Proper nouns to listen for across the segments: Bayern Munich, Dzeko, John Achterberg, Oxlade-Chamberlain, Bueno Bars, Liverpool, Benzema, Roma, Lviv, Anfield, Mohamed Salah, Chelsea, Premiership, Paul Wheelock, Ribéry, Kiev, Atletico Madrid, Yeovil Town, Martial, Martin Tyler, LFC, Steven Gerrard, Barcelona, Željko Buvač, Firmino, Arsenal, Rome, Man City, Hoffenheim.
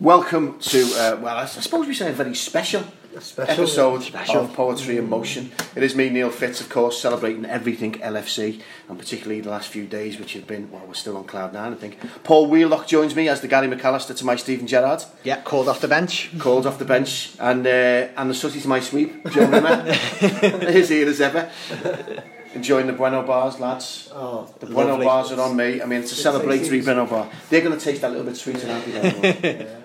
Welcome to, I suppose we say a very special episode of Poetry in Motion. It is me, Neil Fitz, of course, celebrating everything LFC, and particularly the last few days, which have been, well, we're still on cloud nine, I think. Paul Wheelock joins me as the Gary McAllister to my Steven Gerrard. Yeah, called off the bench. Called off the bench, and the sooty to my sweep, Joe Remmer, is here as ever. Enjoying the Bueno Bars, lads. Oh, the Bueno Bars are on me. I mean, it's a celebratory Bueno Bar. They're going to taste that little bit sweet and happy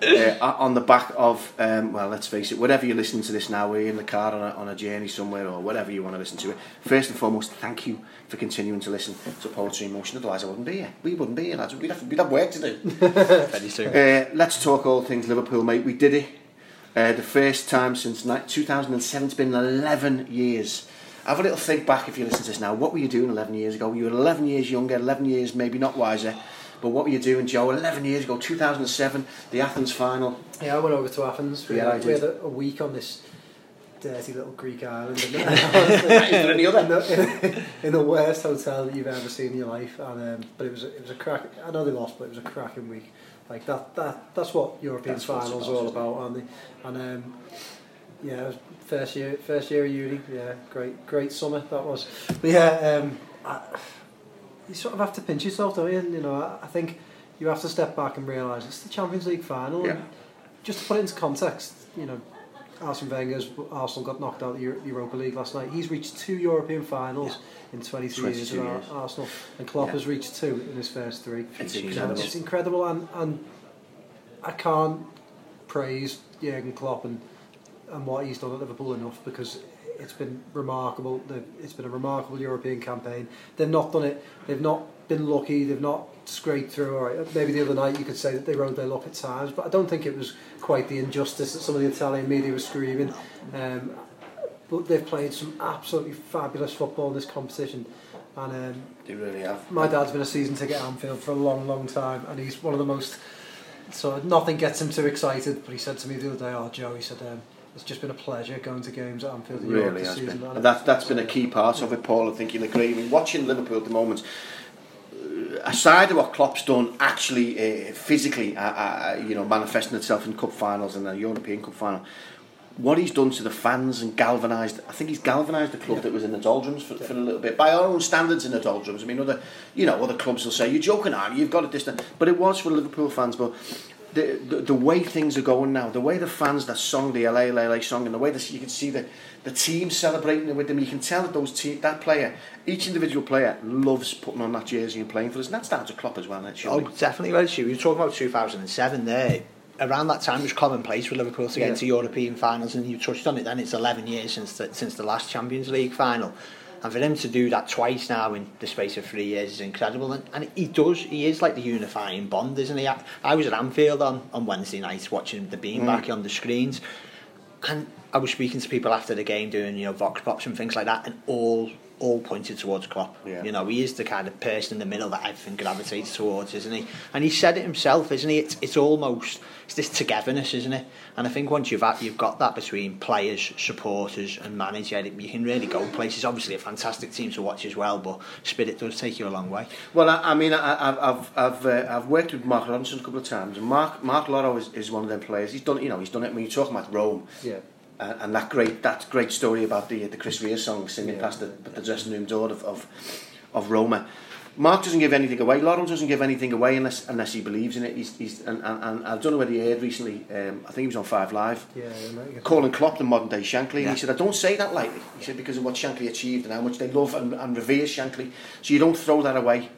there. On the back of, let's face it, whatever you're listening to this now, we're in the car on a journey somewhere or whatever you want to listen to it. First and foremost, thank you for continuing to listen to Poetry in Motion. Otherwise, I wouldn't be here. We wouldn't be here, lads. We'd have work to do. Very soon. Let's talk all things Liverpool, mate. We did it. The first time since 2007. It's been 11 years. Have a little think back if you listen to this now. What were you doing 11 years ago? You were 11 years younger, 11 years maybe not wiser. But what were you doing, Joe, 11 years ago, 2007, the Athens final? Yeah, I went over to Athens. We had a week on this dirty little Greek island. Is there any other? In the worst hotel that you've ever seen in your life. And but it was a crack. I know they lost, but it was a cracking week. Like that's what European finals are all about, aren't they? And yeah, it was first year of uni. Yeah, great summer that was. But yeah, you sort of have to pinch yourself, don't you? And, you know, I think you have to step back and realise it's the Champions League final. Yeah. And just to put it into context, you know, Arsene Wenger's Arsenal got knocked out of the Europa League last night. He's reached 2 European finals in 23 years at Arsenal, and Klopp has reached 2 in his first 3. It's incredible, and I can't praise Jürgen Klopp and what he's done at Liverpool enough, because it's been remarkable. It's been a remarkable European campaign. They've not done it. They've not been lucky. They've not scraped through. All right, maybe the other night you could say that they rode their luck at times, but I don't think it was quite the injustice that some of the Italian media was screaming. But they've played some absolutely fabulous football in this competition. And they really have. My dad's been a season ticket at Anfield for a long, long time, and he's one of the most... So nothing gets him too excited, but he said to me the other day, "Oh, Joe," he said... it's just been a pleasure going to games at Anfield. Really has been. And that's been a key part of it, Paul, I think you'll agree. I mean, watching Liverpool at the moment, aside of what Klopp's done actually physically, manifesting itself in cup finals and the European Cup final, what he's done to the fans and galvanised, I think he's galvanised the club that was in the doldrums for a little bit. By our own standards, in the doldrums. I mean, other clubs will say, "You're joking, aren't you? You've got it this time." But it was for Liverpool fans. But the way things are going now, the way the fans, that song, the LA, LA song, and the way that you can see the team celebrating with them, you can tell that each individual player loves putting on that jersey and playing for us, and that's down to Klopp as well, isn't it, surely? Oh, definitely, well, Stu, you were talking about 2007 there. Around that time it was commonplace for Liverpool to get into European finals, and you touched on it then, it's 11 years since the last Champions League final. And for him to do that twice now in the space of 3 years is incredible. And he is like the unifying bond, isn't he? I was at Anfield on Wednesday nights watching the beanbag on the screens. And I was speaking to people after the game doing, vox pops and things like that, and all pointed towards Klopp. Yeah. You know, he is the kind of person in the middle that everything gravitates towards, isn't he? And he said it himself, isn't he? It's this togetherness, isn't it? And I think once you've got that between players, supporters and manager, you can really go places. Obviously a fantastic team to watch as well, but spirit does take you a long way. Well, I've worked with Mark Ronson a couple of times, and Mark Lotto is one of them players. He's done it when you talk about Rome. Yeah. And that great story about the Chris Rea song singing past the dressing room door of Roma. Mark doesn't give anything away. Lawrence doesn't give anything away unless he believes in it. He's and I don't know whether you heard recently. I think he was on 5 Live. Yeah, calling Klopp the modern day Shankly. And he said, "I don't say that lightly." He said, because of what Shankly achieved and how much they love and revere Shankly. So you don't throw that away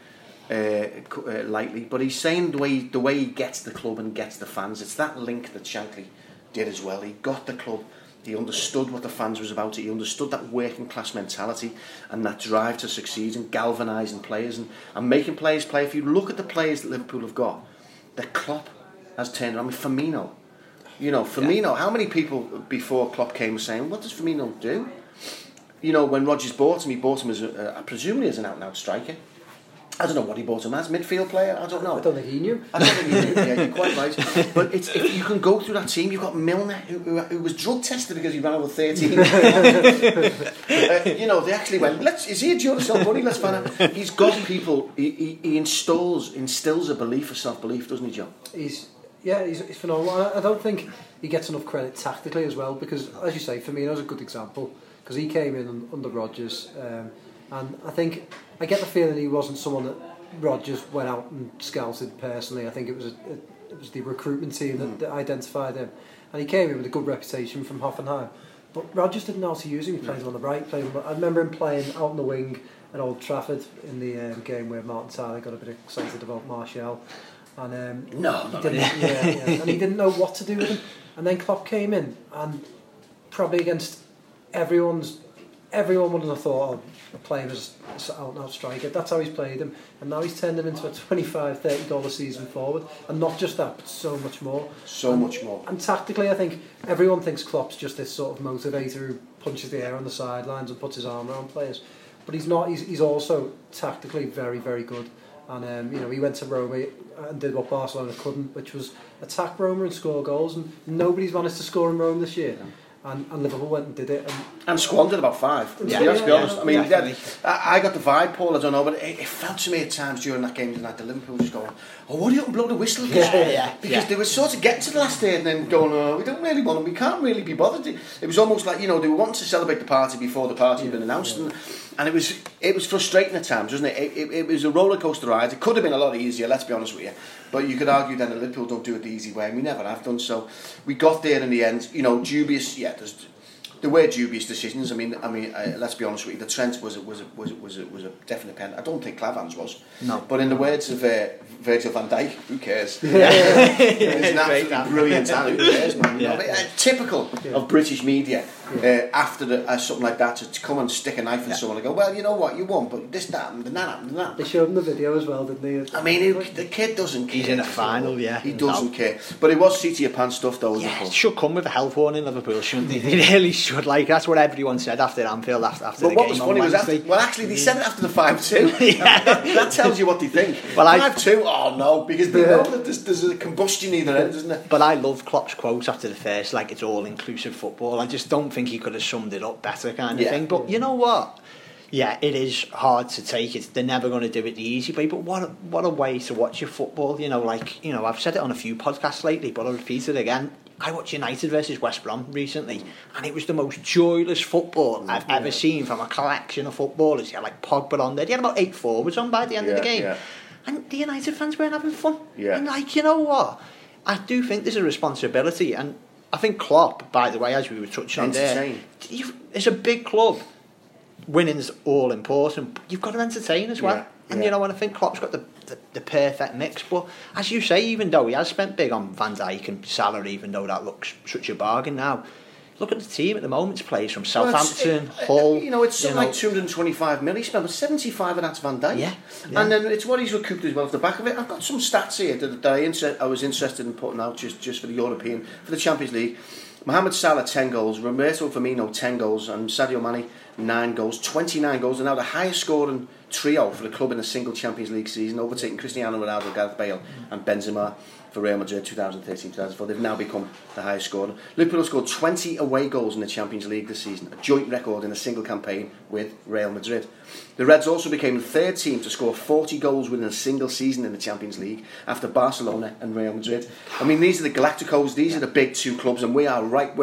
lightly. But he's saying the way he gets the club and gets the fans. It's that link that Shankly did as well. He got the club. He understood what the fans was about. He understood that working class mentality and that drive to succeed and galvanising players and making players play. If you look at the players that Liverpool have got, that Klopp has turned around. I mean, Firmino. How many people before Klopp came were saying, "What does Firmino do?" When Rodgers bought him, he bought him as presumably as an out-and-out striker. I don't know what he bought him as, midfield player. I don't know. I don't think he knew. Yeah, you're quite right. But if you can go through that team, you've got Milner, who was drug tested because he ran over 13. They actually went, is he a Joe Bunny? Let's find out. He's got people. He instills a belief, a self-belief, doesn't he, John? He's Yeah, he's phenomenal. I don't think he gets enough credit tactically as well, because, as you say, Firmino's a good example, because he came in under Rodgers, and I think, I get the feeling he wasn't someone that Rodgers went out and scouted personally. I think it was the recruitment team that identified him, and he came in with a good reputation from Hoffenheim. But Rodgers didn't know how to use him. He played him on the right, I remember him playing out on the wing at Old Trafford in the game where Martin Tyler got a bit excited about Martial, and and he didn't know what to do with him. And then Klopp came in, and probably against everyone would have thought, oh, play him as an out-and-out striker. That's how he's played him, and now he's turned him into a $25, $30 season forward, and not just that, but so much more. And tactically, I think everyone thinks Klopp's just this sort of motivator who punches the air on the sidelines and puts his arm around players, but he's not. He's also tactically very, very good. And he went to Roma and did what Barcelona couldn't, which was attack Roma and score goals. And nobody's managed to score in Roma this year. Yeah. And Liverpool went and did it. And squandered about five. Yeah. Let's be honest. I got the vibe, Paul, I don't know, but it felt to me at times during that game tonight that Liverpool was just going, oh, hurry up and blow the whistle. Because they were sort of getting to the last day and then going, oh, we don't really want them, we can't really be bothered. It was almost like, they were wanting to celebrate the party before the party had been announced. Yeah. And it was frustrating at times, wasn't it? It was a roller coaster ride. It could have been a lot easier, let's be honest with you. But you could argue then that Liverpool don't do it the easy way, and we never have done. So we got there in the end. Dubious. Yeah, there were dubious decisions. I mean, let's be honest with you. The Trent was a definite pen. I don't think Clavan's was. No. But in the words of Virgil van Dijk, who cares? It's an absolutely brilliant talent. Who cares, man? Yeah. Typical of British media. Yeah. After something like that, to come and stick a knife in someone and go, well, you know what, you won, but this, that happened, and that happened, and that. They showed him the video as well, didn't they? I mean, the kid doesn't care. He's in a final, yeah. He doesn't care. But it was seat of your pants stuff, though. Yeah, it should come with a health warning, Liverpool, shouldn't it? They really should. That's what everyone said after Anfield, after the game. But what was funny was, they said it after the 5-2. Yeah. That tells you what they think. 5-2? Oh, no, because they know that there's a combustion either end, isn't there? But I love Klopp's quote after the first, it's all-inclusive football. I just don't think he could have summed it up better, kind of thing. But you know what? Yeah, it is hard to take it. They're never going to do it the easy way. But what a way to watch your football. I've said it on a few podcasts lately, but I'll repeat it again. I watched United versus West Brom recently, and it was the most joyless football I've ever seen from a collection of footballers. You had Pogba on there. He had about 8 forwards on by the end of the game, and the United fans weren't having fun. Yeah. And you know what? I do think there's a responsibility, and I think Klopp, by the way, as we were touching on there, it's a big club. Winning's all important, but you've got to entertain as well. Yeah, and I think Klopp's got the perfect mix. But as you say, even though he has spent big on Van Dijk and Salah, even though that looks such a bargain now, look at the team at the moment. It's players from Southampton, Hull. It's something like 225 million. He spent 75 and that's Van Dijk. Yeah. And then it's what he's recouped as well off the back of it. I've got some stats here that I was interested in putting out just for the European, for the Champions League. Mohamed Salah, 10 goals. Roberto Firmino, 10 goals. And Sadio Mane, 9 goals. 29 goals. And now the highest scoring trio for the club in a single Champions League season, overtaking Cristiano Ronaldo, Gareth Bale and Benzema. For Real Madrid 2013-2004, they've now become the highest scorer. Liverpool scored 20 away goals in the Champions League this season, a joint record in a single campaign with Real Madrid. The Reds also became the third team to score 40 goals within a single season in the Champions League after Barcelona and Real Madrid. I mean, these are the Galacticos, these are the big two clubs, and we're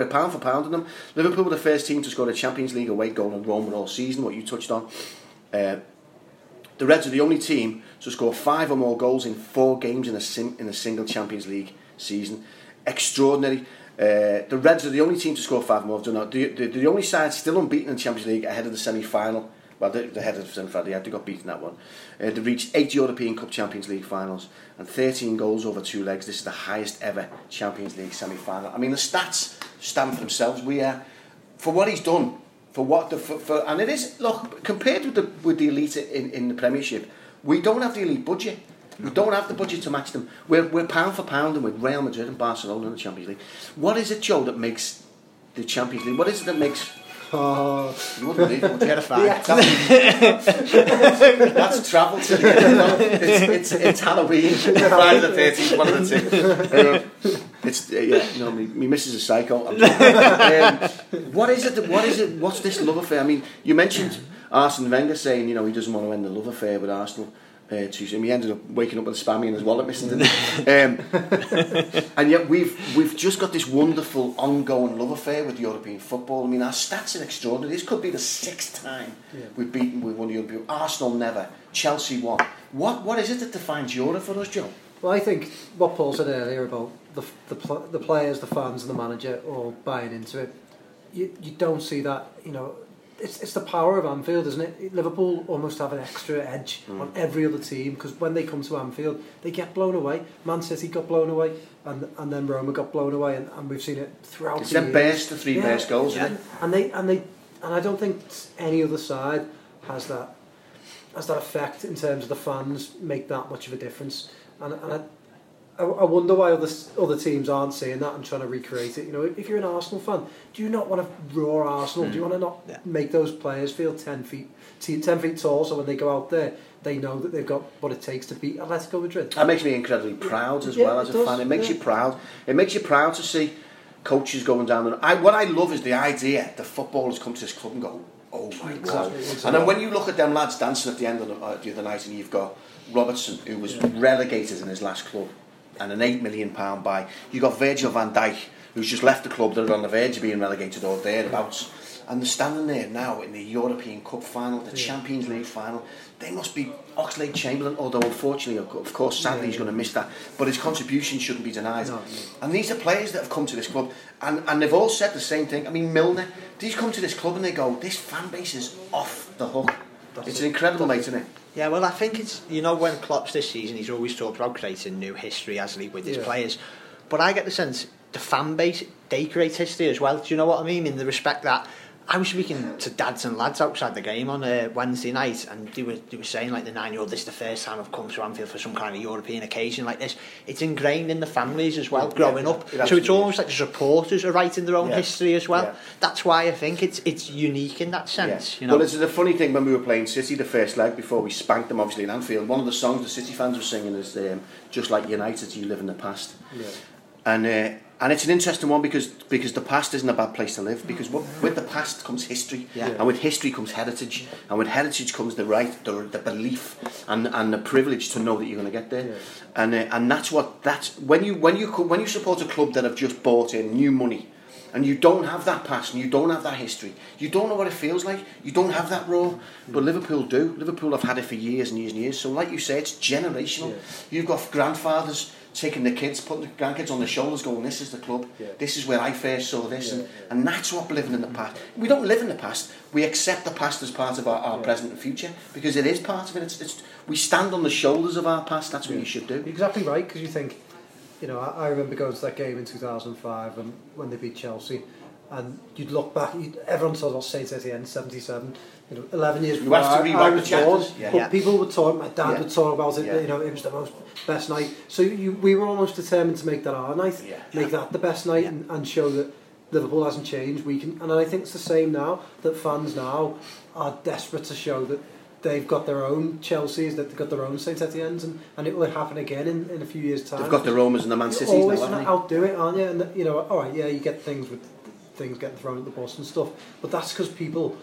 pound for pound on them. Liverpool were the first team to score a Champions League away goal in Rome all season, what you touched on. The Reds are the only team to score 5 or more goals in 4 games in a single Champions League season. Extraordinary. The Reds are the only team to score 5 or more. They're the only side still unbeaten in the Champions League ahead of the semi-final. Well, they're ahead of the semi-final. They got beaten that one. They reached 8 European Cup Champions League finals and 13 goals over 2 legs. This is the highest ever Champions League semi-final. I mean, the stats stand for themselves. For what he's done. And it is, look, compared with the elite in the Premiership, we don't have the elite budget. We don't have the budget to match them. We're pound for pound, and with Real Madrid and Barcelona in the Champions League. What is it, Joe, that makes the Champions League? What is it that makes? Oh, you wouldn't believe it. Get a fact. That's travel to the end. It's Halloween. Friday the 13th. One of the two. Me missus is a psycho. What is it? What's this love affair? I mean, you mentioned Arsene Wenger saying he doesn't want to end the love affair with Arsenal. to him. He ended up waking up with a spammy and his wallet missing. And yet we've just got this wonderful ongoing love affair with European football. I mean, our stats are extraordinary. This could be the sixth time we've beaten with one European. Arsenal never, Chelsea won. What is it that defines Europe for us, Joe? Well, I think what Paul said earlier about the players, the fans, and the manager all buying into it. You don't see that, you know. It's the power of Anfield, isn't it? Liverpool almost have an extra edge on every other team, because when they come to Anfield, they get blown away. Man City got blown away, and then Roma got blown away, and we've seen it throughout. It's their best, the three best goals, isn't it? And I don't think any other side has that effect in terms of the fans make that much of a difference. And I wonder why other teams aren't seeing that and trying to recreate it. You know, if you're an Arsenal fan, do you not want to roar Arsenal? Do you want to not make those players feel 10 feet tall, so when they go out there, they know that they've got what it takes to beat Atletico Madrid? That makes me incredibly proud as well as a fan. It makes you proud. It makes you proud to see coaches going down. What I love is the idea that footballers come to this club and go, oh my God. Exactly. And then when you look at them lads dancing at the end of the other night, and you've got Robertson, who was relegated in his last club, and an £8 million buy. You've got Virgil van Dijk, who's just left the club that are on the verge of being relegated or thereabouts. And they're standing there now in the European Cup final, the Champions League final. They must be Oxlade-Chamberlain, although unfortunately, of course, sadly, he's going to miss that. But his contribution shouldn't be denied. No. And these are players that have come to this club, and they've all said the same thing. I mean, Milner, these come to this club and they go, this fan base is off the hook. It's an incredible night, isn't it? Yeah, well, I think it's, you know, when Klopp's this season, he's always talked about creating new history, hasn't he, with his players. But I get the sense the fan base, they create history as well. Do you know what I mean? In the respect that I was speaking to dads and lads outside the game on a Wednesday night, and they were saying, like, the 9-year-old, this is the first time I've come to Anfield for some kind of European occasion like this. It's ingrained in the families as well, growing up. So it's almost like the supporters are writing their own history as well. Yeah. That's why I think it's unique in that sense. You know? Well, it's a funny thing when we were playing City the first leg before we spanked them, obviously, in Anfield. One of the songs the City fans were singing is Just Like United, You Live in the Past. Yeah. And it's an interesting one because the past isn't a bad place to live, because with the past comes history, and with history comes heritage, and with heritage comes the right, the belief, and the privilege to know that you're going to get there, and that's when you support a club that have just bought in new money, and you don't have that past, and you don't have that history, you don't know what it feels like, you don't have that roar, but Liverpool do. Liverpool have had it for years and years and years. So like you say, it's generational. You've got grandfathers taking the kids, putting the grandkids on their shoulders, going, this is the club, this is where I first saw this, and that's what living in the past. We don't live in the past, we accept the past as part of our present and future, because it is part of it. It's we stand on the shoulders of our past. That's what you should do. You're exactly right, because you think, you know, I remember going to that game in 2005 and when they beat Chelsea, and you'd look back, everyone talked about Saint Etienne, 77, you know, 11 years before I was born, but people would talk, my dad would talk about it, you know, it was the best night, so we were almost determined to make that our night, make that the best night, and show that Liverpool hasn't changed. We can, and I think it's the same now, that fans now are desperate to show that they've got their own Chelseas, that they've got their own Saint Etienne's, and it will happen again in a few years' time. They've got the Romas and the Man Cities now, haven't they? You're always outdo it, aren't you? And, you know, all right, yeah, you get things getting thrown at the bus and stuff, but that's because people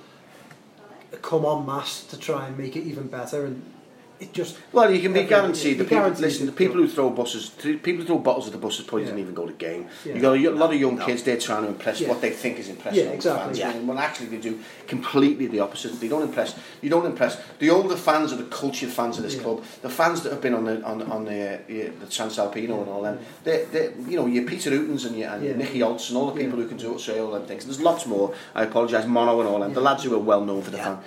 come en masse to try and make it even better, and it just... Well, you can be guaranteed the people... Listen, the people who throw buses, people who throw bottles at the buses probably didn't even go to the game. You've got a lot of young kids, they're trying to impress what they think is impressive on the fans. And well, actually they do completely the opposite. They don't impress. You don't impress. The older fans are the cultured fans of this club. The fans that have been on the Transalpino and all them. They're, you know, your Peter Hootens and your Nicky Holtz and all the people who can do it, say all them things. There's lots more. I apologise. Mono and all them. The lads who are well known for the fan.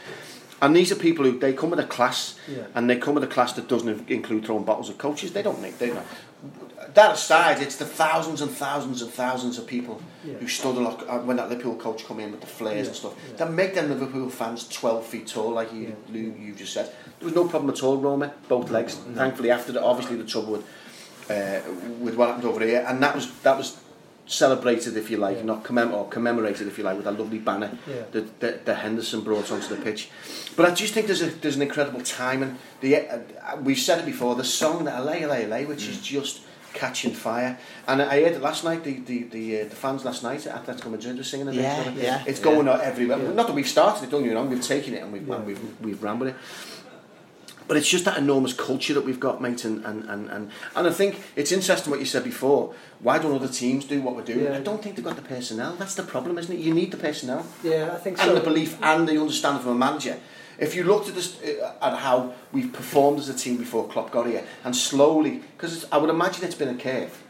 And these are people who, they come with a class, and they come with a class that doesn't include throwing bottles at coaches. They don't make... That aside, it's the thousands and thousands and thousands of people who stood a lot when that Liverpool coach come in with the flares and stuff, that make them Liverpool fans 12 feet tall, like you just said. There was no problem at all, Roma, both legs. Thankfully, after that, obviously the trouble with what happened over here, and that was celebrated, if you like, not commemorated, if you like, with that lovely banner that Henderson brought onto the pitch. But I just think there's an incredible time, and we've said it before, the song that "Alley, Alley, Alley," which is just catching fire. And I heard it last night, the fans last night at Atletico Madrid were singing it. It's going out everywhere. Not that we've started it, don't get me wrong, we've taken it and we've ran with it. But it's just that enormous culture that we've got, mate, and I think it's interesting what you said before. Why don't other teams do what we're doing? Yeah. I don't think they've got the personnel. That's the problem, isn't it? You need the personnel. Yeah, I think so. And the belief and the understanding from a manager. If you looked at this, at how we've performed as a team before Klopp got here, and slowly, because I would imagine it's been a curve,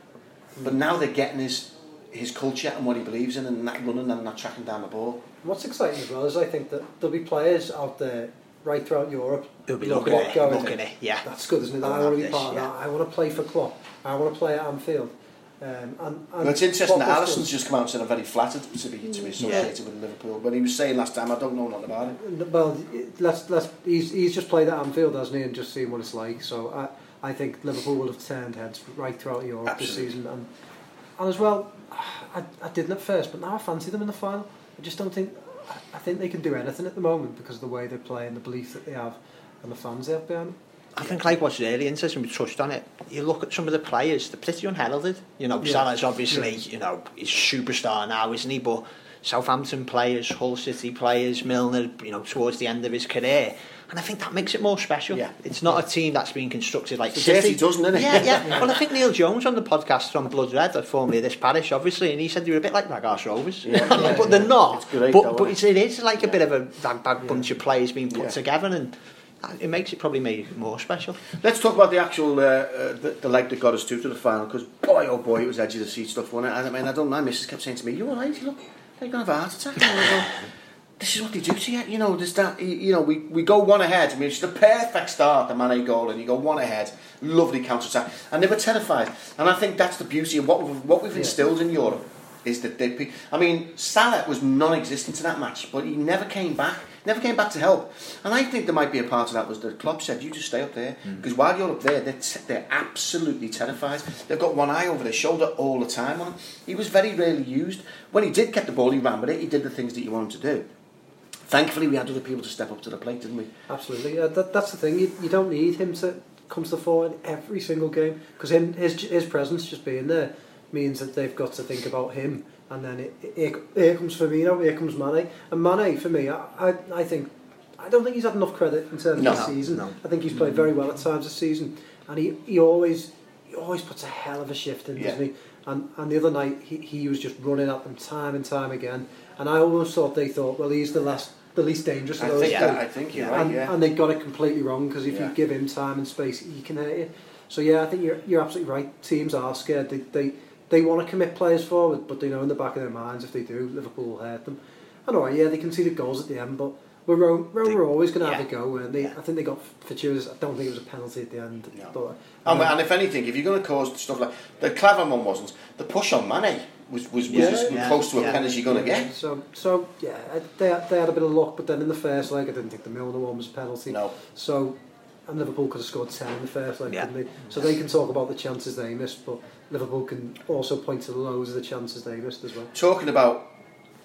but now they're getting his culture and what he believes in, and that running and that tracking down the ball. What's exciting as well is I think that there'll be players out there right throughout Europe. They'll be looking at it. Yeah, that's good, isn't it? I want to be part of that. I want to play for Klopp. I want to play at Anfield. And it's interesting that Alisson's just come out and said, I'm very flattered to be associated with Liverpool. When he was saying last time, I don't know nothing about it. Well, he's just played at Anfield, hasn't he, and just seen what it's like. So I think Liverpool will have turned heads right throughout Europe this season. And as well, I didn't at first, but now I fancy them in the final. I just don't think... I think they can do anything at the moment because of the way they play and the belief that they have and the fans they have behind them. I think, like what's really interesting, we touched on it. You look at some of the players; they're pretty unheralded. You know, Salah's obviously, he's a superstar now, isn't he? But Southampton players, Hull City players, Milner, towards the end of his career, and I think that makes it more special. Yeah. It's not a team that's been constructed like City, doesn't it? Yeah. Well, I think Neil Jones on the podcast from Blood Red, formerly of this parish, obviously, and he said they were a bit like Rangers Rovers, but they're not. It's great, but it is like a bit of a bag bunch of players being put together and. It makes it probably more special. Let's talk about the actual the leg that got us to the final, because boy it was edge of the seat stuff, wasn't it? And I mean, my missus kept saying to me, "You all right? Look, they're going to have a heart attack." And I go, this is what they do to you, There's that, we go one ahead. I mean, it's the perfect start, the Mane goal, and you go one ahead, lovely counter attack, and they were terrified. And I think that's the beauty of what we've instilled in Europe is that they. I mean, Salah was non-existent to that match, but he never came back. Never came back to help, and I think there might be a part of that was that Klopp said, "You just stay up there, because while you're up there, they're absolutely terrified. They've got one eye over their shoulder all the time." On he was very rarely used. When he did get the ball, he ran with it. He did the things that you want him to do. Thankfully, we had other people to step up to the plate, didn't we? Absolutely. That's the thing. You don't need him to come to the fore in every single game, because his presence just being there means that they've got to think about him. And then here comes Firmino, here comes Mane. And Mane, for me, I don't think he's had enough credit in terms of the season. No. I think he's played very well at times this season. And he always puts a hell of a shift in, doesn't he? And the other night, he was just running at them time and time again. And I almost thought, well, he's the least dangerous of those. I think you're right, And they got it completely wrong, because if you give him time and space, he can hurt you. So, I think you're absolutely right. Teams are scared. They want to commit players forward, but they know in the back of their minds if they do, Liverpool will hurt them. And they can see the goals at the end, but we're always going to have a go, weren't they? I think they got fortuitous. I don't think it was a penalty at the end. No. But, and if anything, if you're going to cause stuff like... The clever one wasn't. The push on Mane was as close to a pen as you're going to get. So, they had a bit of luck, but then in the first leg, I didn't think the Milner one was a penalty. No. So... And Liverpool could have scored 10 in the first leg, didn't they? So they can talk about the chances they missed, but Liverpool can also point to the loads of the chances they missed as well. Talking about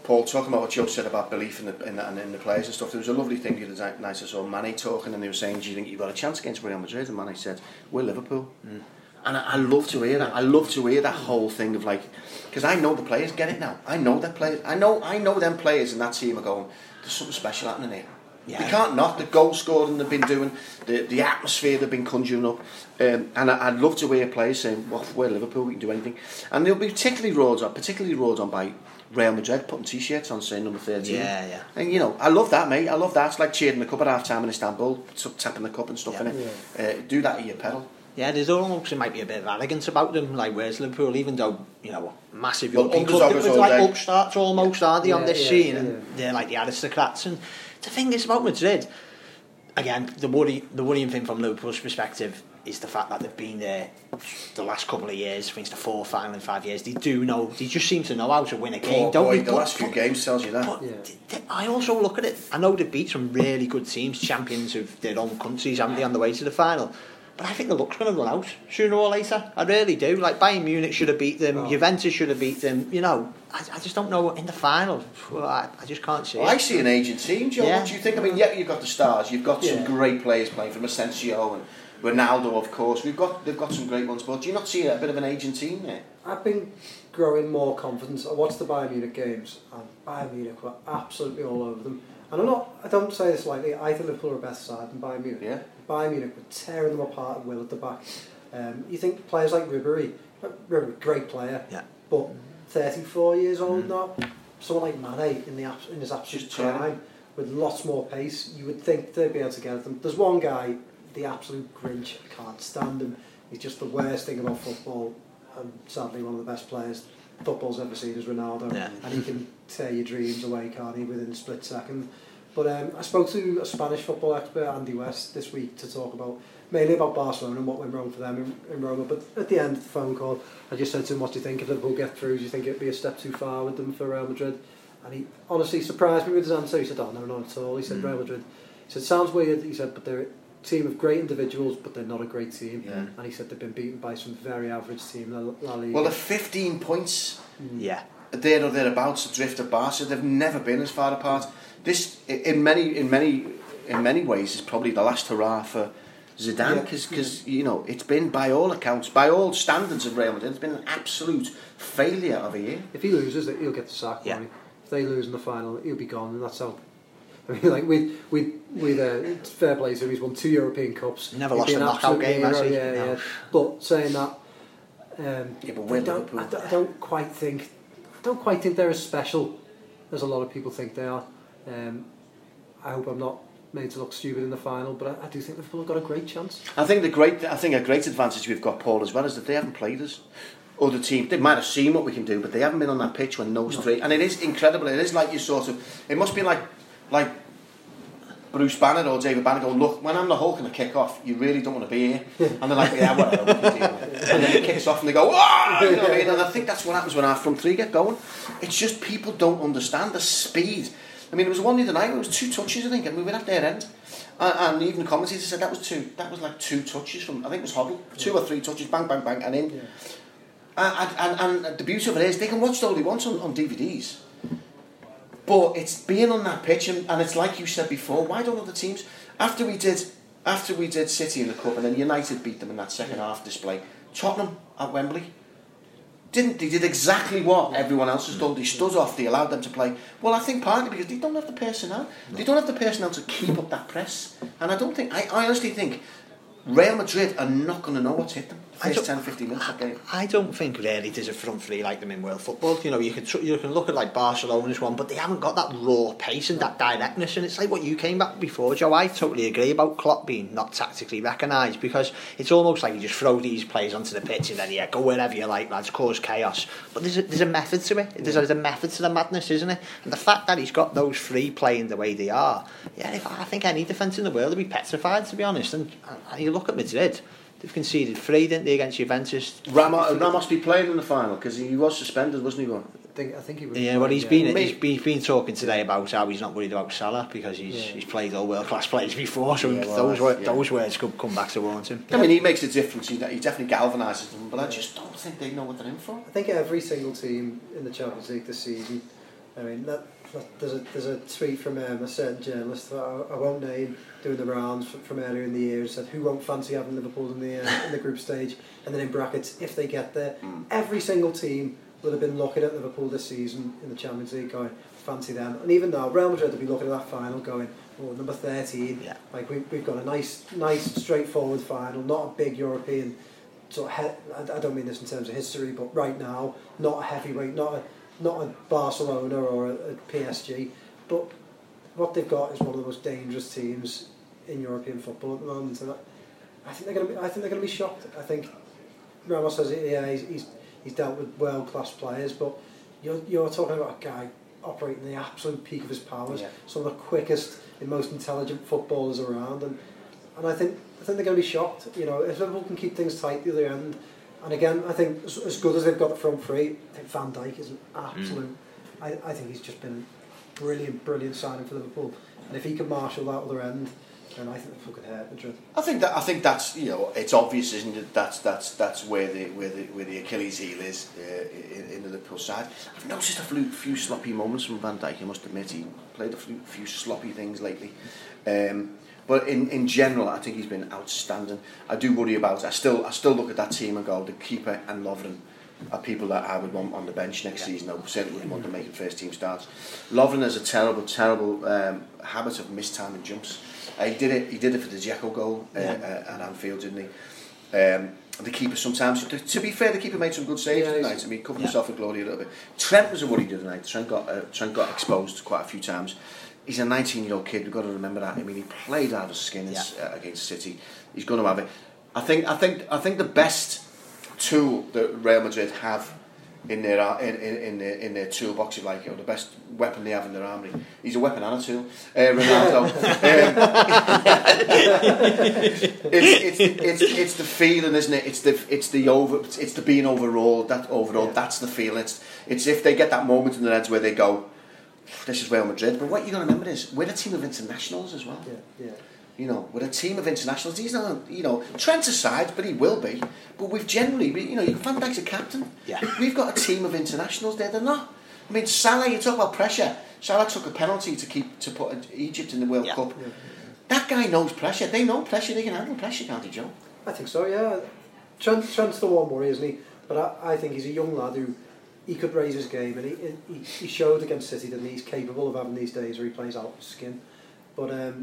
what Joe said about belief in the players and stuff, there was a lovely thing the other night I saw Mane talking, and they were saying, "Do you think you've got a chance against Real Madrid?" And Mane said, "We're Liverpool." Mm. And I love to hear that. I love to hear that whole thing of like, because I know the players get it now. I know their players. I know them players in that team are going, "There's something special happening here." Yeah. They can't not. The goal scored and they've been doing, the atmosphere they've been conjuring up. And I'd love to hear players saying, "Well, we're Liverpool, we can do anything." And they'll be particularly roared on by Real Madrid putting T-shirts on saying number 13. Yeah. And I love that, mate. I love that. It's like cheering the cup at half-time in Istanbul, tapping the cup and stuff in it. Do that at your peril. Yeah, there's almost, there might be a bit of arrogance about them, like where's Liverpool, even though, massive European club, they're like upstarts almost, aren't they, on this scene, and they're like the aristocrats. And the thing is about Madrid, again, the worrying thing from Liverpool's perspective is the fact that they've been there the last couple of years, I think it's the fourth final in 5 years. They just seem to know how to win a game, don't they? The last few games tells you that. But I also look at it, I know they've beat some really good teams, champions of their own countries, haven't they, on the way to the final. But I think the luck's going to run out sooner or later. I really do. Like Bayern Munich should have beat them. Oh. Juventus should have beat them. I just don't know in the final. I just can't see. I see an aging team, Joe. Yeah. What do you think? I mean, you've got the stars. You've got some great players playing, from Asensio and Ronaldo, of course. They've got some great ones. But do you not see a bit of an aging team there? I've been growing more confidence. I watched the Bayern Munich games, and Bayern Munich were absolutely all over them. And I don't say this lightly, I think Liverpool are a better side than Bayern Munich. Yeah. Bayern Munich were tearing them apart at will at the back. You think players like Ribéry, great player, yeah, but 34 years old now. Someone like Mane in his absolute prime, with lots more pace, you would think they'd be able to get at them. There's one guy, the absolute Grinch, I can't stand him. He's just the worst thing about football, and sadly one of the best players football's ever seen is Ronaldo, yeah, and he can tear your dreams away, can't he, within a split second. But I spoke to a Spanish football expert, Andy West, this week to talk mainly about Barcelona and what went wrong for them in Roma. But at the end of the phone call, I just said to him, what do you think if Liverpool get through? Do you think it'd be a step too far with them for Real Madrid? And he honestly surprised me with his answer. He said, oh, no, not at all. He said, Real Madrid. He said, sounds weird. He said, but they're a team of great individuals, but they're not a great team. Yeah. And he said they've been beaten by some very average team. La Liga. Well, they're 15 points. Yeah. There or thereabouts adrift of Barca. They've never been as far apart. This, in many ways, is probably the last hurrah for Zidane, because you know, it's been, by all accounts, by all standards of Real Madrid, it's been an absolute failure of a year. If he loses, he'll get the sack. Yeah. If they lose in the final, he'll be gone, and that's how. I mean, like with fair play to him, he's won 2 European Cups. Never lost a knockout game, has he? Yeah, no. Yeah. But saying that, I don't quite think they're as special as a lot of people think they are. I hope I'm not made to look stupid in the final, but I do think Liverpool have got a great chance. I think a great advantage we've got, Paul, as well, is that they haven't played us. Other teams, they might have seen what we can do, but they haven't been on that pitch when those three. And it is incredible. It is like you sort of. It must be like Bruce Banner or David Banner going, look, when I'm the Hulk and I kick off, you really don't want to be here. And they're like, yeah, whatever. And then it kicks off and they go, oh! You know what I mean? And I think that's what happens when our front three get going. It's just people don't understand the speed. I mean, it was one the other night, it was 2 touches, I think, and we went at their end. And even the commentators said that was like 2 touches from, I think it was Hobby, 2 or 3 touches, bang, bang, bang, and in. Yeah. And the beauty of it is, they can watch it all they want on DVDs. But it's being on that pitch, and it's like you said before, why don't other teams, after we did City in the Cup, and then United beat them in that second half display, Tottenham at Wembley, they did exactly what everyone else has done. They stood off, they allowed them to play. Well, I think partly because they don't have the personnel. No. They don't have the personnel to keep up that press. And I honestly think Real Madrid are not going to know what's hit them. First 10, 15 minutes of the game. I don't think really there's a front three like them in world football. You know, you can look at like Barcelona's one, but they haven't got that raw pace and that directness. And it's like what you came back before, Joe. I totally agree about Klopp being not tactically recognised, because it's almost like you just throw these players onto the pitch and then go wherever you like, lads, cause chaos. But there's a method to it. There's a method to the madness, isn't it? And the fact that he's got those three playing the way they are, I think any defence in the world would be petrified, to be honest. And you look at Madrid. They've conceded 3, didn't they, against Juventus? Ramos be playing in the final, because he was suspended, wasn't he? I think he was. Yeah, well, he's been talking today about how he's not worried about Salah, because he's played all world class players before, so those words could come back to warrant him. Yeah. I mean, he makes a difference. He definitely galvanises them, but I just don't think they know what they're in for. I think every single team in the Champions League this season. I mean, there's a tweet from a certain journalist that I won't name, doing the rounds from earlier in the year, said who won't fancy having Liverpool in the group stage, and then in brackets, if they get there. Every single team will have been looking at Liverpool this season in the Champions League going, fancy them. And even now, Real Madrid will be looking at that final going, oh, number 13, yeah, like we've got a nice straightforward final, not a big European sort of I don't mean this in terms of history, but right now, not a heavyweight, not a Barcelona or a PSG, but what they've got is one of the most dangerous teams in European football at the moment. And I think they're going to be shocked. I think Ramos says, he's dealt with world class players, but you're talking about a guy operating the absolute peak of his powers, some of the quickest and most intelligent footballers around, and I think they're going to be shocked. You know, if Liverpool can keep things tight the other end. And again, I think as good as they've got the front three, I think Van Dijk is an absolute. I think he's just been a brilliant signing for Liverpool. And if he can marshal that other end, then I think Liverpool could hurt Madrid. I think that's, you know, it's obvious, isn't it? That's where the Achilles heel is in the Liverpool side. I've noticed a few sloppy moments from Van Dijk. I must admit, he played a few sloppy things lately. But in general, I think he's been outstanding. I do worry about. I still look at that team and go, the keeper and Lovren are people that I would want on the bench next season. I certainly wouldn't want to make first team starts. Lovren has a terrible habit of mistiming jumps. He did it for the Dzeko goal at Anfield, didn't he? The keeper sometimes, to be fair, the keeper made some good saves tonight. I mean, covered himself in glory a little bit. Trent was a worry the other night. Trent got exposed quite a few times. He's a 19-year-old kid. We've got to remember that. I mean, he played out of skin against City. He's going to have it. I think the best tool that Real Madrid have in their toolbox, if you like, or the best weapon they have in their armory. He's a weapon and a tool. Ronaldo. It's the feeling, isn't it? It's the being overawed. That's the feeling. It's if they get that moment in their heads where they go, this is Real Madrid. But what you got to remember is we're a team of internationals as well. Yeah. Yeah. You know, with a team of internationals, he's not, you know, Trent aside, but he will be. But we've generally, you know, Van Dijk's a captain. Yeah. We've got a team of internationals there. They're not. I mean, Salah, you talk about pressure. Salah took a penalty to put Egypt in the World Cup. Yeah. That guy knows pressure. They know pressure. They can handle pressure, can't they, Joe? I think so, yeah. Trent's the one worry, isn't he? But I think he's a young lad who, he could raise his game, and he showed against City that he's capable of having these days where he plays out of his skin. But,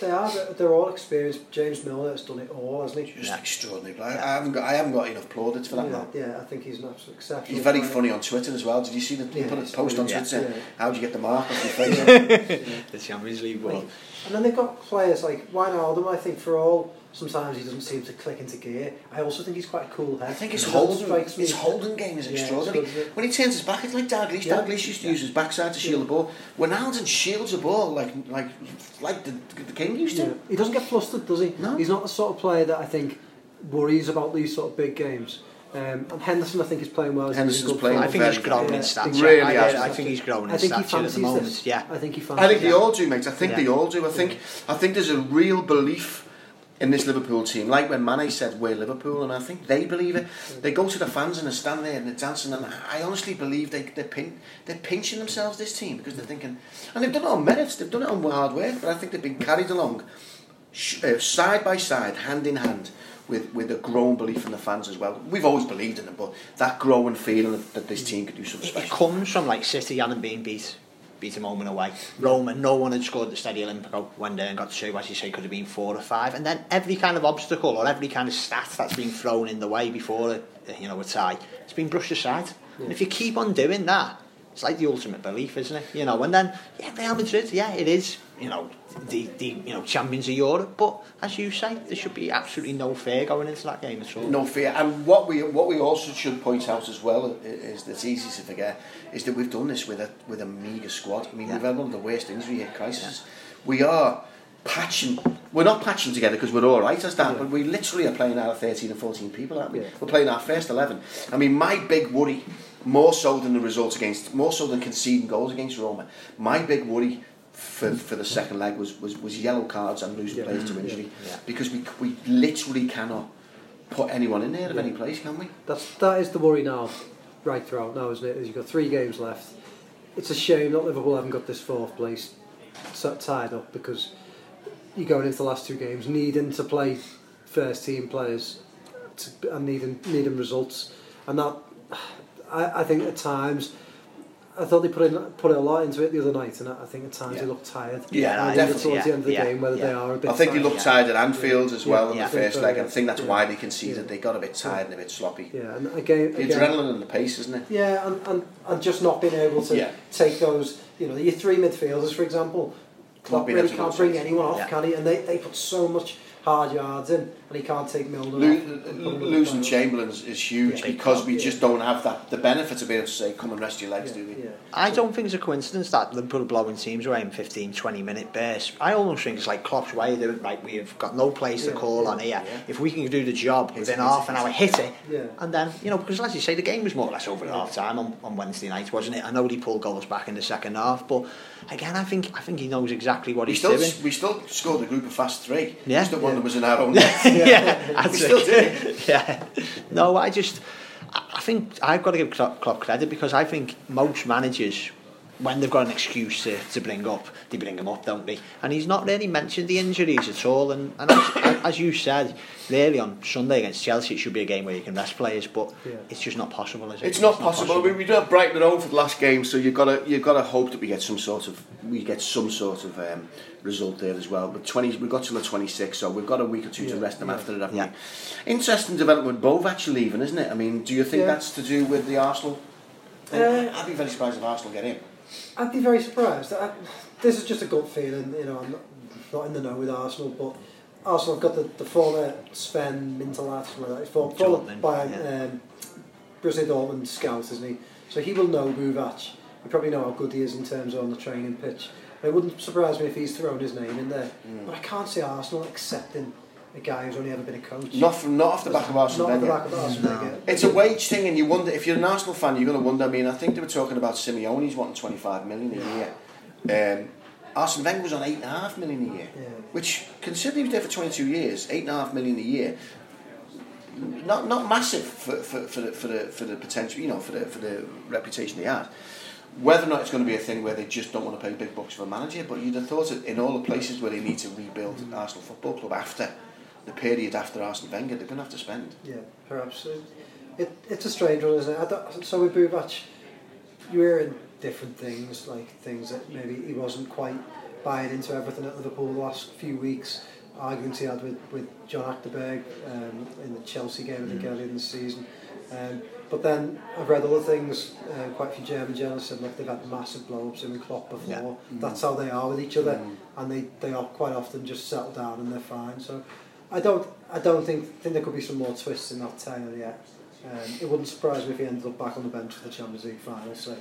They're all experienced. James Milner has done it all, hasn't he? Just extraordinary player. Yeah. I haven't got enough plaudits for that man. Yeah, I think he's an absolute exception. He's very funny on Twitter as well. Did you see put a post on Twitter? Yeah. How do you get the mark off your face? The Champions League one. And then they've got players like Wijnaldum. I think for all, sometimes he doesn't seem to click into gear. I also think he's quite a cool head. I think his holding game is extraordinary. When he turns his back, it's like Dalglish. Dalglish used to use his backside to shield the ball. Wijnaldum shields the ball like the king used to. Yeah. He doesn't get flustered, does he? No. He's not the sort of player that I think worries about these sort of big games. And Henderson, I think, is playing well. I think he's growing in stats. Really, I think he's growing in stats at the moment. I think they all do, mate. I think they all do. I think there's a real belief in this Liverpool team, like when Mane said, "We're Liverpool," and I think they believe it. They go to the fans and they stand there and they're dancing, and I honestly believe they're pinching themselves, this team, because they're thinking, and they've done it on merits, they've done it on hard work, but I think they've been carried along side by side, hand in hand, with a growing belief in the fans as well. We've always believed in them, but that growing feeling that this team could do something special. It comes from like City hadn't been beat a moment away. Roma, no one had scored the Stadio Olimpico one day and got two, as you say, could have been 4 or 5. And then every kind of obstacle or every kind of stat that's been thrown in the way before a tie, it's been brushed aside. Yeah. And if you keep on doing that, it's like the ultimate belief, isn't it? You know, and then Real Madrid, it is. You know, the champions of Europe, but as you say, there should be absolutely no fear going into that game at all. No fear, and what we also should point out as well is that's easy to forget is that we've done this with a meagre squad. I mean, we've had one of the worst injury crises. Yeah. We are patching. We're not patching together because we're all right as that, but we literally are playing out of 13 and 14 people, aren't we? Yeah. We're playing our first 11. I mean, my big worry, more so than conceding goals against Roma, my big worry for the second leg was yellow cards and losing players to injury, because we literally cannot put anyone in there of any place, can we? That is the worry now, right throughout now, isn't it? As you've got 3 games left, it's a shame that Liverpool haven't got this 4th place tied up, because you're going into the last 2 games needing to play first team players and needing results, and that I think at times. I thought they put a lot into it the other night, and I think at times they look tired. Yeah, definitely. Towards the end of the game, whether they are a bit. I think tired. They looked tired at Anfield as well in the first leg, and I think that's why they conceded. They got a bit tired and a bit sloppy. Yeah, and again, adrenaline and the pace, isn't it? Yeah, and just not being able to take those. You know, your 3 midfielders, for example, Klopp really can't bring anyone off, can he? And they put so much hard yards in, and he can't take Milner. Losing Chamberlain is huge, because we just don't have the benefit of being able to say, come and rest your legs, do we? Yeah. I don't think it's a coincidence that Liverpool blowing teams away in 15-20 minute bursts. I almost think it's like Klopp's way, right, we've got no place to call on here. Yeah. If we can do the job within half an hour, hit it, and then, you know, because as you say, the game was more or less over at half time on Wednesday night, wasn't it? I know he pulled goals back in the second half, but again, I think he knows exactly what he's doing. We still scored a group of fast 3. Yeah. That was in our own net. We still did. No, I think I've got to give Klopp credit, because I think most managers when they've got an excuse to bring up, they bring him up, don't they? And he's not really mentioned the injuries at all. And as you said, really on Sunday against Chelsea, it should be a game where you can rest players, but it's just not possible, is it? It's not possible. We do have Brighton at home for the last game, so you've got to hope that we get some sort of result there as well. But we've got till the 26th, so we've got a week or two to rest them after it. Haven't we? Interesting development with Buvač leaving, isn't it? I mean, do you think that's to do with the Arsenal? I'd be very surprised if Arsenal get him. I'd be very surprised. This is just a gut feeling, you know. I'm not in the know with Arsenal, but Arsenal have got the former Sven Minterlath, something like that. He's followed by Borussia Dortmund scout, isn't he? So he will know Buvač. You probably know how good he is in terms of on the training pitch. And it wouldn't surprise me if he's thrown his name in there. Mm. But I can't see Arsenal accepting a guy who's only ever been a coach. Not off the back of Arsenal Wenger. It's a wage thing, and you wonder if you're an Arsenal fan, you're going to wonder. I mean, I think they were talking about Simeone's wanting 25 million a year. Arsene Wenger was on 8.5 million a year, which, considering he was there for 22 years, 8.5 million a year, not massive for the potential, you know, for the reputation they had. Whether or not it's going to be a thing where they just don't want to pay big bucks for a manager, but you'd have thought that in all the places where they need to rebuild Arsenal Football Club after the period after Arsene Wenger, they're going to have to spend. Yeah, perhaps. It's a strange one, isn't it? So with Buvač, you were in different things, like things that maybe he wasn't quite buying into everything at Liverpool the last few weeks, arguments he had with John Achterberg in the Chelsea game, I think, earlier in the season. But then I've read other things, quite a few German journalists said, like, they've had massive blow-ups in Klopp before. Yeah. That's how they are with each other, and they are quite often just settle down and they're fine. So I don't think there could be some more twists in that tale yet. It wouldn't surprise me if he ended up back on the bench for the Champions League final. So,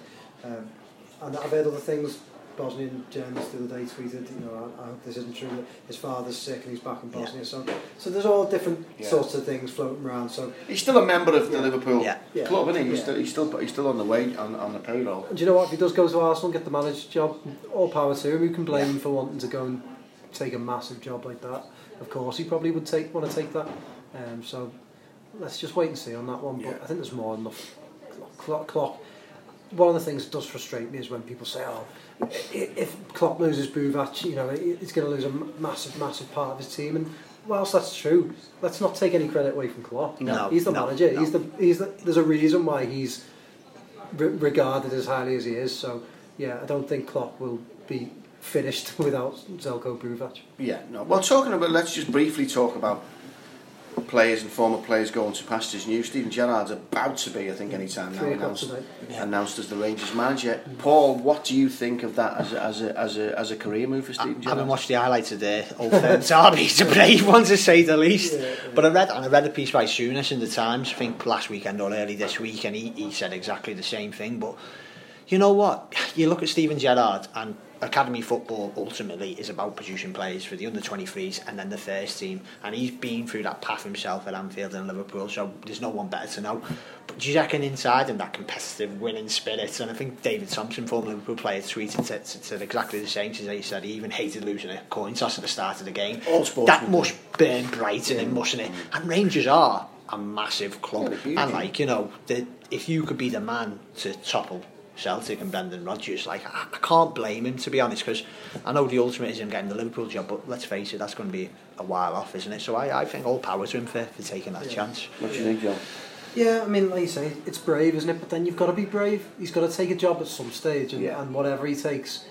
and I've heard other things. Bosnian journalist the other day tweeted, you know, I hope this isn't true, that his father's sick and he's back in Bosnia. So there's all different sorts of things floating around. So he's still a member of the Liverpool club, isn't he? He's still on the way on the payroll. And do you know what? If he does go to Arsenal and get the manager job, all power to him. Who can blame him for wanting to go and take a massive job like that? Of course, he probably would want to take that. So let's just wait and see on that one. But I think there's more than enough. Klopp. One of the things that does frustrate me is when people say, "Oh, if Klopp loses Buvač, you know, he's going to lose a massive part of his team." And whilst that's true, let's not take any credit away from Klopp. No, he's the manager. No. He's the. There's a reason why he's regarded as highly as he is. So I don't think Klopp will be finished without Željko Buvač. Yeah, no. Well, let's just briefly talk about players and former players going to pastures new. Steven Gerrard's about to be, I think, any time now announced as the Rangers manager. Paul, what do you think of that as a career move for Steven Gerrard? I haven't watched the highlights of the Old Firm Derby. It's a brave one, to say the least. But I read a piece by Souness in the Times, I think last weekend or early this week, and he said exactly the same thing. But you know what? You look at Steven Gerrard, and academy football ultimately is about producing players for the under-23s and then the first team, and he's been through that path himself at Anfield and Liverpool, so there's no one better to know. But do you reckon inside him that competitive winning spirit? And I think David Thompson, former Liverpool player, tweeted it, said exactly the same today. He said he even hated losing a coin toss at the start of the game. That must burn bright in him, mustn't it? And Rangers are a massive club, and like, you know, if you could be the man to topple Celtic and Brendan Rodgers, like, I can't blame him, to be honest, because I know the ultimate is him getting the Liverpool job, but let's face it, that's going to be a while off, isn't it? So I think all power to him for taking that chance. What do you think, John? Yeah, I mean, like you say, it's brave, isn't it? But then you've got to be brave. He's got to take a job at some stage, and whatever he takes,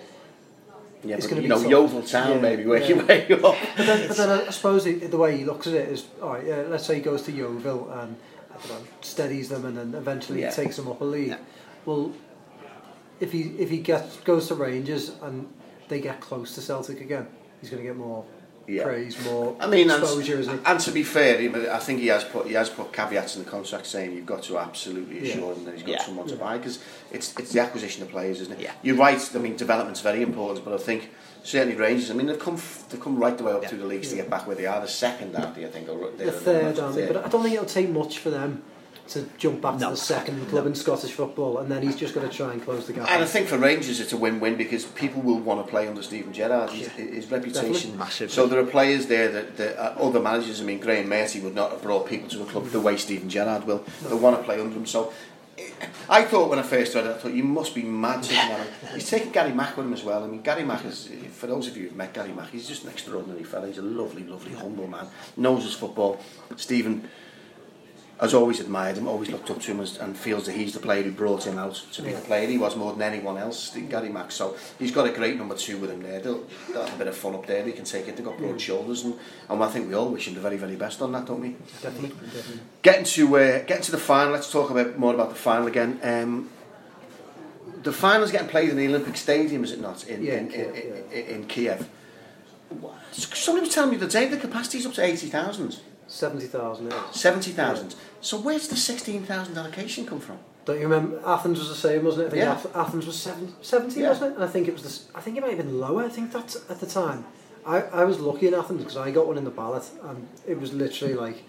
it's going to be tough. Yeovil Town, maybe, work your way up. But then I suppose the way he looks at it is, all right, let's say he goes to Yeovil and, I don't know, steadies them and then eventually takes them up a league. Yeah. Well, if he goes to Rangers and they get close to Celtic again, he's going to get more praise, more exposure. And to be fair, I think he has put caveats in the contract saying you've got to absolutely assure him that he's got someone to buy, because it's the acquisition of players, isn't it? Yeah. You're right. I mean, development's very important, but I think certainly Rangers, I mean, they've come right the way up through the leagues to get back where they are. The second, aren't they? I think, or the third, aren't they? But I don't think it'll take much for them to jump back to the second club in Scottish football, and then he's just going to try and close the gap. And I think for Rangers it's a win-win, because people will want to play under Steven Gerrard. His reputation, massive. So there are players there that other managers, I mean, Graham Merty would not have brought people to a club the way Steven Gerrard will. They want to play under him. So I thought when I first read it, I thought, you must be mad. He's taken Gary Mack with him as well. I mean, Gary Mack is, for those of you who've met Gary Mack, he's just an extraordinary fella. He's a lovely, lovely, humble man. Knows his football. Stephen has always admired him, always looked up to him, and feels that he's the player who brought him out to be the player he was more than anyone else, Gary Mack. So he's got a great number two with him there. They'll have a bit of fun up there. They can take it. They've got broad shoulders, and I think we all wish him the very, very best on that, don't we? Definitely. Getting to the final. Let's talk more about the final again. The final's getting played in the Olympic Stadium, is it not? In Kiev. Somebody was telling me the day the capacity's up to 80,000. 70,000, yeah. 70,000. Yeah. So where's the 16,000 allocation come from? Don't you remember? Athens was the same, wasn't it? Athens was 70, yeah, wasn't it? And I think it was. I think it might have been lower. I think that at the time, I was lucky in Athens because I got one in the ballot, and it was literally like,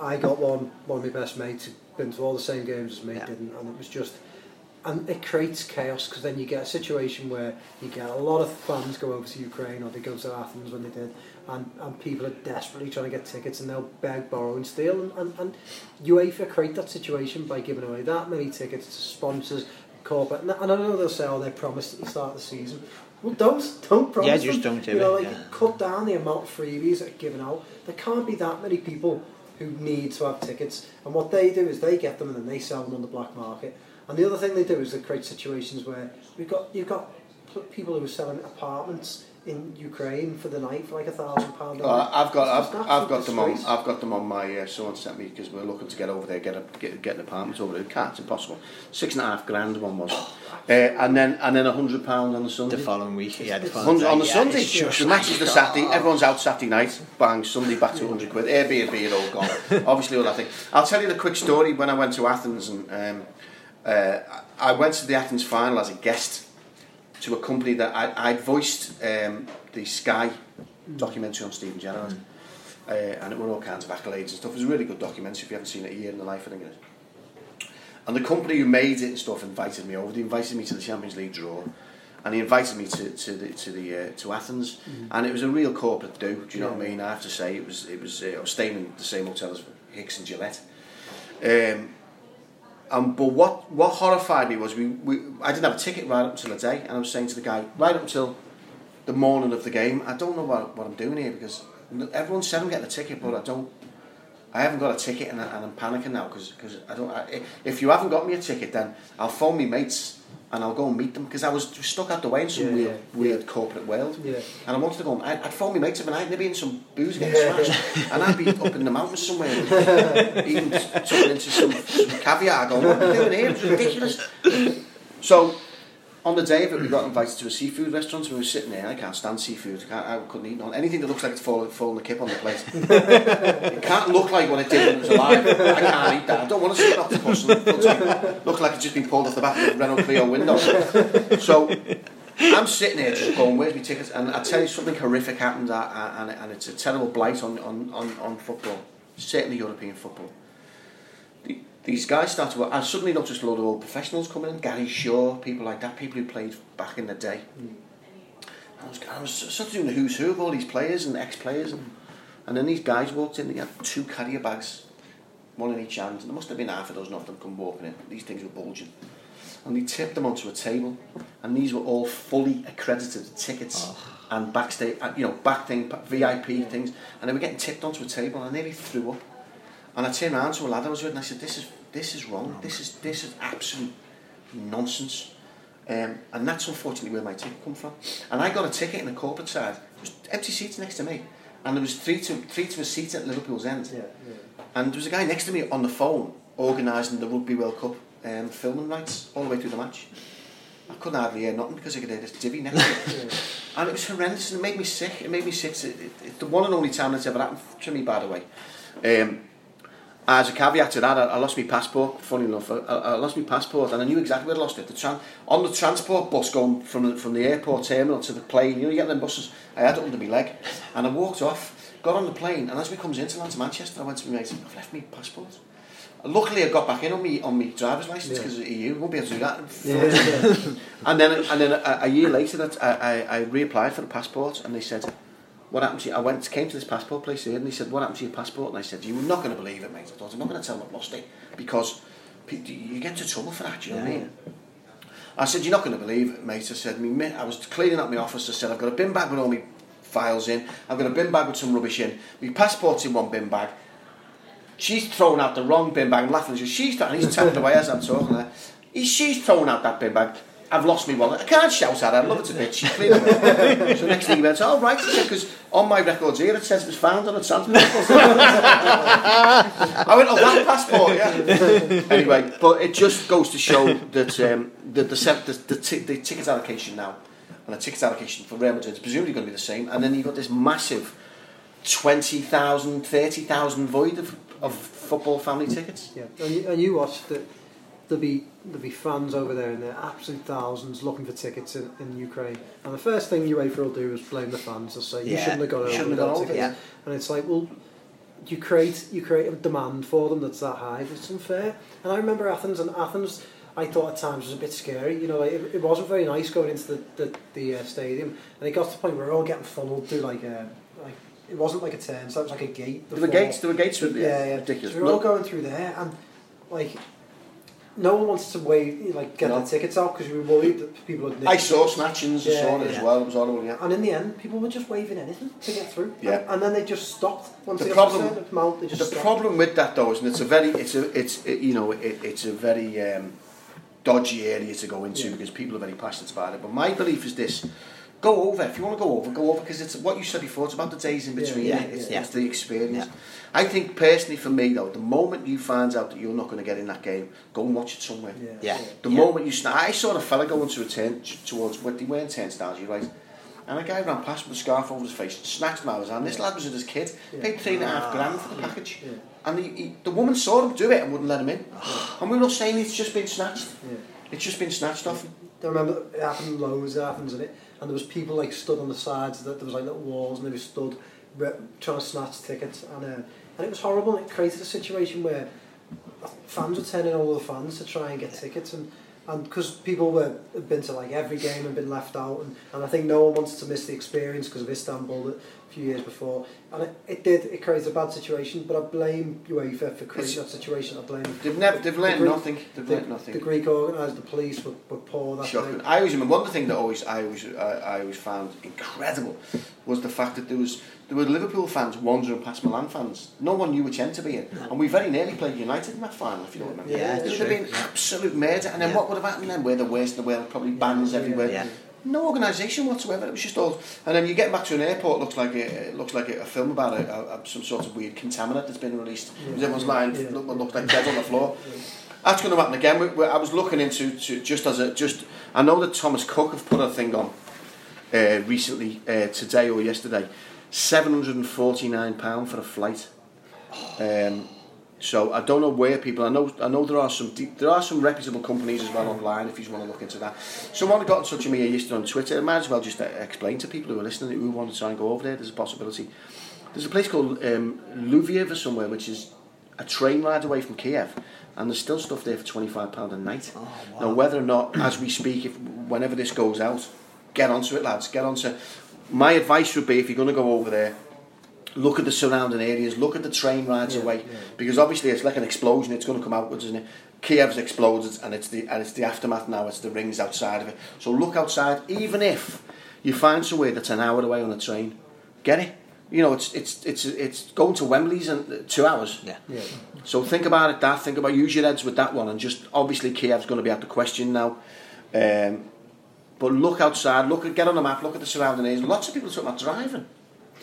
I got one. One of my best mates had been to all the same games as me, didn't, and it was just, and it creates chaos because then you get a situation where you get a lot of fans go over to Ukraine, or they go to Athens when they did. And people are desperately trying to get tickets, and they'll beg, borrow and steal, and UEFA create that situation by giving away that many tickets to sponsors, corporate, and I know they'll say, oh, they promised at the start of the season. Well, don't promise. Yeah, just don't do it. You know, cut down the amount of freebies that are given out. There can't be that many people who need to have tickets, and what they do is they get them and then they sell them on the black market. And the other thing they do is they create situations where you've got people who are selling apartments in Ukraine for the night for like £1,000. I've got them on my. Someone sent me because we're looking to get over there, get an apartment over there. Can't, it's impossible. £6,500 one was, and then £100 on the Sunday. The following week, on the Sunday. The match is the Saturday. Everyone's out Saturday night. Bang, Sunday back to £100. Airbnb it all gone. Obviously all that thing. I'll tell you the quick story. When I went to Athens, and I went to the Athens final as a guest, to a company that I'd voiced the Sky documentary on Steven Gerrard, and it were all kinds of accolades and stuff. It was a really good documentary. If you haven't seen it, A Year in the Life, I think it is. And the company who made it and stuff invited me over. They invited me to the Champions League draw, and he invited me to Athens, and it was a real corporate do. Do you know what I mean? I have to say it was I was staying in the same hotel as Hicks and Gillette. But what horrified me was I didn't have a ticket right up until the day, and I was saying to the guy right up until the morning of the game, I don't know what I'm doing here, because everyone said I'm getting a ticket, but I haven't got a ticket, and I'm panicking now because I don't. If you haven't got me a ticket, then I'll phone me mates and I'll go and meet them, because I was stuck out the way in some weird corporate world, and I wanted to go. I'd phone me mates every night, and they'd be in some booze getting smashed, and I'd be up in the mountains somewhere, eating something into some caviar. Going, what are we doing here? It's ridiculous. So on the day of it, we got invited to a seafood restaurant, and we were sitting there. I can't stand seafood. I couldn't eat anything that looks like it's fallen the kip on the plate. It can't look like what it did when it was alive. I can't eat that. I don't want to see an octopus look like it's just been pulled off the back of the Renault Clio window. So I'm sitting here just going, where's my tickets? And I tell you, something horrific happened, and it's a terrible blight on football, certainly European football. These guys started to work. I suddenly noticed a lot of old professionals coming in, Gary Shaw, people like that, people who played back in the day. I was sort of doing the who's who of all these players and ex-players, and then these guys walked in. They had two carrier bags, one in each hand, and there must have been half a dozen of them come walking in. These things were bulging, and they tipped them onto a table, and these were all fully accredited tickets and backstage, VIP things, and they were getting tipped onto a table, and I nearly threw up. And I turned around to a lad I was with, and I said, "This is wrong. This is absolute nonsense." And that's unfortunately where my ticket come from. And I got a ticket in the corporate side. There was empty seats next to me, and there was three to a seat at Liverpool's end. And there was a guy next to me on the phone organising the Rugby World Cup filming rights all the way through the match. I couldn't hardly hear nothing because I could hear this divvy next to me. And it was horrendous, and it made me sick. It's the one and only time that's ever happened to me, by the way. As a caveat to that, I lost my passport. Funny enough, I lost my passport, and I knew exactly where I lost it. On the transport bus going from the airport terminal to the plane, you get them buses. I had it under my leg, and I walked off, got on the plane, and as we comes into land to Manchester, I went to my mate, I've left my passport. Luckily, I got back in on my driver's license because of the EU. I won't be able to do that. And then a year later, that I reapplied for the passport, and they said, what happened to you? I came to this passport place here, and he said, what happened to your passport? And I said, you're not going to believe it, mate. I thought, I'm not going to tell them I've lost it, because you get into trouble for that, do you know what I mean? I said, you're not going to believe it, mate. I said, I was cleaning up my office. I said, I've got a bin bag with all my files in. I've got a bin bag with some rubbish in. My passport's in one bin bag. She's thrown out the wrong bin bag. I'm laughing. He's tapping away as I'm talking to her. She's thrown out that bin bag. I've lost my wallet. I can't shout at her. I love her to bits. She's cleaning up. So next thing he went, all right. I said, because on my records here, it says it was found on a transport. I went, oh, that passport, yeah. Anyway, but it just goes to show that the ticket allocation now, and the ticket allocation for Real Madrid is presumably going to be the same, and then you've got this massive 20,000, 30,000 void of football family tickets. Yeah, and you watched that. There'll be fans over there in their absolute thousands looking for tickets in Ukraine, and the first thing UEFA will do is blame the fans. They'll say, you shouldn't have got tickets. Yeah. And it's like, well, you create a demand for them that's that high, but it's unfair. And I remember Athens, I thought at times was a bit scary, you know, like it wasn't very nice going into the stadium, and it got to the point where we were all getting funneled through like it wasn't like a turnstile, it was like a gate. There were gates with ridiculous. So we were all going through there, and like, no one wants to get their tickets out because we were worried that people would nick. I saw snatchings and so on as well. It was horrible, yeah. And in the end, people were just waving anything to get through. Yeah. And then they just stopped. Once the problem with that though is, and it's a very dodgy area to go into because people are very passionate about it. But my belief is this: go over if you want to go over because it's what you said before. It's about the days in between. It's the experience. Yeah. I think personally for me though, the moment you find out that you're not going to get in that game, go and watch it somewhere. Moment you snap, I saw a fella go into a tent towards what they weren't turnstiles, you're right, and a guy ran past with a scarf over his face, snatched him out of his hand. This lad was with his kid, paid £3.5 grand for the package, and the woman saw him do it and wouldn't let him in. And we were all saying it's just been snatched. It's just been snatched off him. I remember it happened loads of Athens, and there was people like stood on the sides, that there was like little walls, and they were stood trying to snatch tickets, and it was horrible. It created a situation where fans were turning all the fans to try and get tickets, and because people had been to like every game and been left out, and I think no one wanted to miss the experience because of Istanbul a few years before, and it created a bad situation. But I blame UEFA for creating that situation. I blame they've learned nothing. The Greek organised, the police were poor. That shocking. I always remember one thing that I always found incredible was the fact that there were Liverpool fans wandering past Milan fans. No one knew which end to be in, and we very nearly played United in that final. If you don't remember, it would have been absolute murder. And then what would have happened then? We're the worst in the world. Probably bans everywhere. Yeah. No organisation whatsoever. It was just all, and then you get back to an airport. It looks like a film about some sort of weird contaminant that's been released. Everyone's lying, looked like dead on the floor. That's going to happen again. I was looking into I know that Thomas Cook have put a thing on recently, today or yesterday, £749 for a flight. So I don't know where people. I know there are some reputable companies as well online if you just want to look into that. Someone got in touch with me yesterday on Twitter. I might as well just explain to people who are listening who want to try and go over there. There's a possibility. There's a place called Lviv or somewhere, which is a train ride away from Kiev, and there's still stuff there for £25 a night. Oh, wow. Now whether or not, as we speak, whenever this goes out, get onto it, lads. Get onto. My advice would be if you're going to go over there, look at the surrounding areas, look at the train rides away, because obviously it's like an explosion, it's going to come outwards, isn't it? Kiev's exploded, and it's the aftermath now, it's the rings outside of it. So look outside, even if you find somewhere that's an hour away on a train, get it. You know, it's going to Wembley's in 2 hours. Yeah. So think about it, use your heads with that one, and just obviously Kiev's going to be out the question now. But look outside, get on the map, look at the surrounding areas. Lots of people are talking about driving.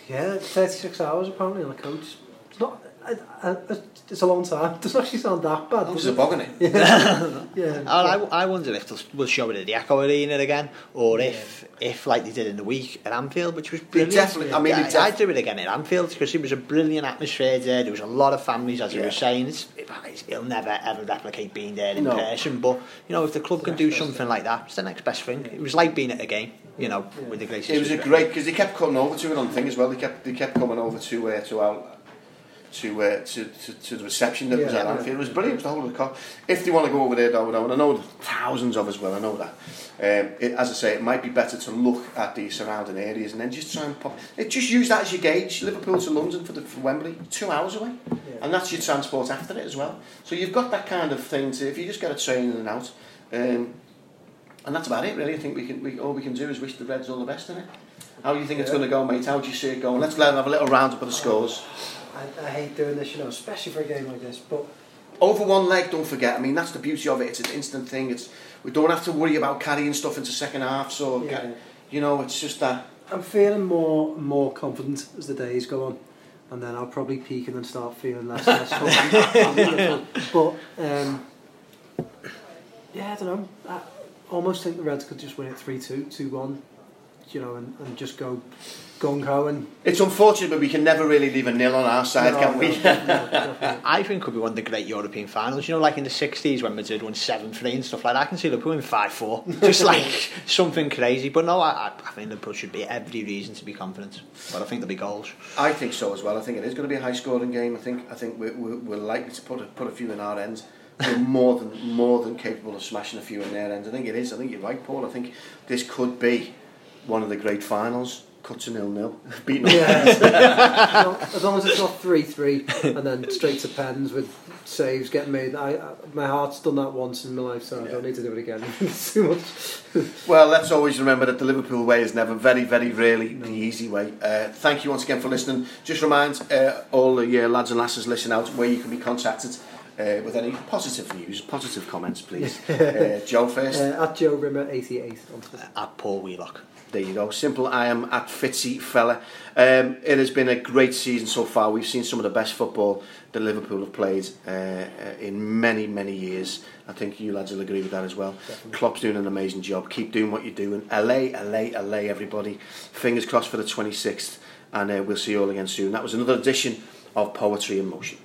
Yeah, 36 hours apparently on a coach. It's not. It's a long time. It doesn't actually sound that bad. It's a bog in it. I wonder if we'll show it at the Echo Arena again, or if like they did in the week at Anfield, which was brilliant. I'd do it again at Anfield because it was a brilliant atmosphere there. There was a lot of families, as you were saying. It'll never ever replicate being there in person, but you know, if the club can do something like that, it's the next best thing. It was like being at a game, you know, with the great. It was a great because they kept coming over to it on thing as well. They kept coming over to our. To the reception that was at Anfield. It was brilliant. It was the whole of the cop. If they want to go over there, though, and I know thousands of us will, I know that. As I say, it might be better to look at the surrounding areas and then just try and pop. Just use that as your gauge. Liverpool to London for Wembley, 2 hours away. Yeah. and that's your transport after it as well. So you've got that kind of thing to, if you just get a train in and out, and that's about it really. I think all we can do is wish the Reds all the best in it. How do you think it's going to go, mate? How do you see it going? Let's have a little round-up of the scores. I hate doing this, you know, especially for a game like this, but... Over one leg, don't forget. I mean, that's the beauty of it. It's an instant thing. It's, we don't have to worry about carrying stuff into second half, so, you know, it's just that... I'm feeling more confident as the days go on, and then I'll probably peak and then start feeling less confident. But, yeah, I don't know. I almost think the Reds could just win it 3-2, 2-1. You know, and just go gung-ho. And it's unfortunate, but we can never really leave a nil on our side, can we? No, I think could be one of the great European finals, you know, like in the 60s when Madrid won 7-3 and stuff like that. I can see Liverpool in 5-4, just like something crazy. But no, I think Liverpool should be every reason to be confident, but I think there'll be goals. I think so as well. I think it is going to be a high scoring game. I think we're likely to put a few in our end. We're more than capable of smashing a few in their end. I think it is. I think you're right, Paul. I think this could be one of the great finals, cut to 0-0, beaten. Yeah. As long as it's not 3-3, and then straight to pens with saves getting made. My heart's done that once in my life, so I don't need to do it again. It's too much. Well, let's always remember that the Liverpool way is never, very, very rarely, the easy way. Thank you once again for listening. Just remind all the lads and lasses listen out where you can be contacted. With any positive news, positive comments, please. Joe first. At Joe Remmer 88. At Paul Wheelock. There you go. Simple. I am at Fitzy Fella. It has been a great season so far. We've seen some of the best football that Liverpool have played in many, many years. I think you lads will agree with that as well. Definitely. Klopp's doing an amazing job. Keep doing what you're doing. LA, everybody. Fingers crossed for the 26th, and we'll see you all again soon. That was another edition of Poetry in Motion.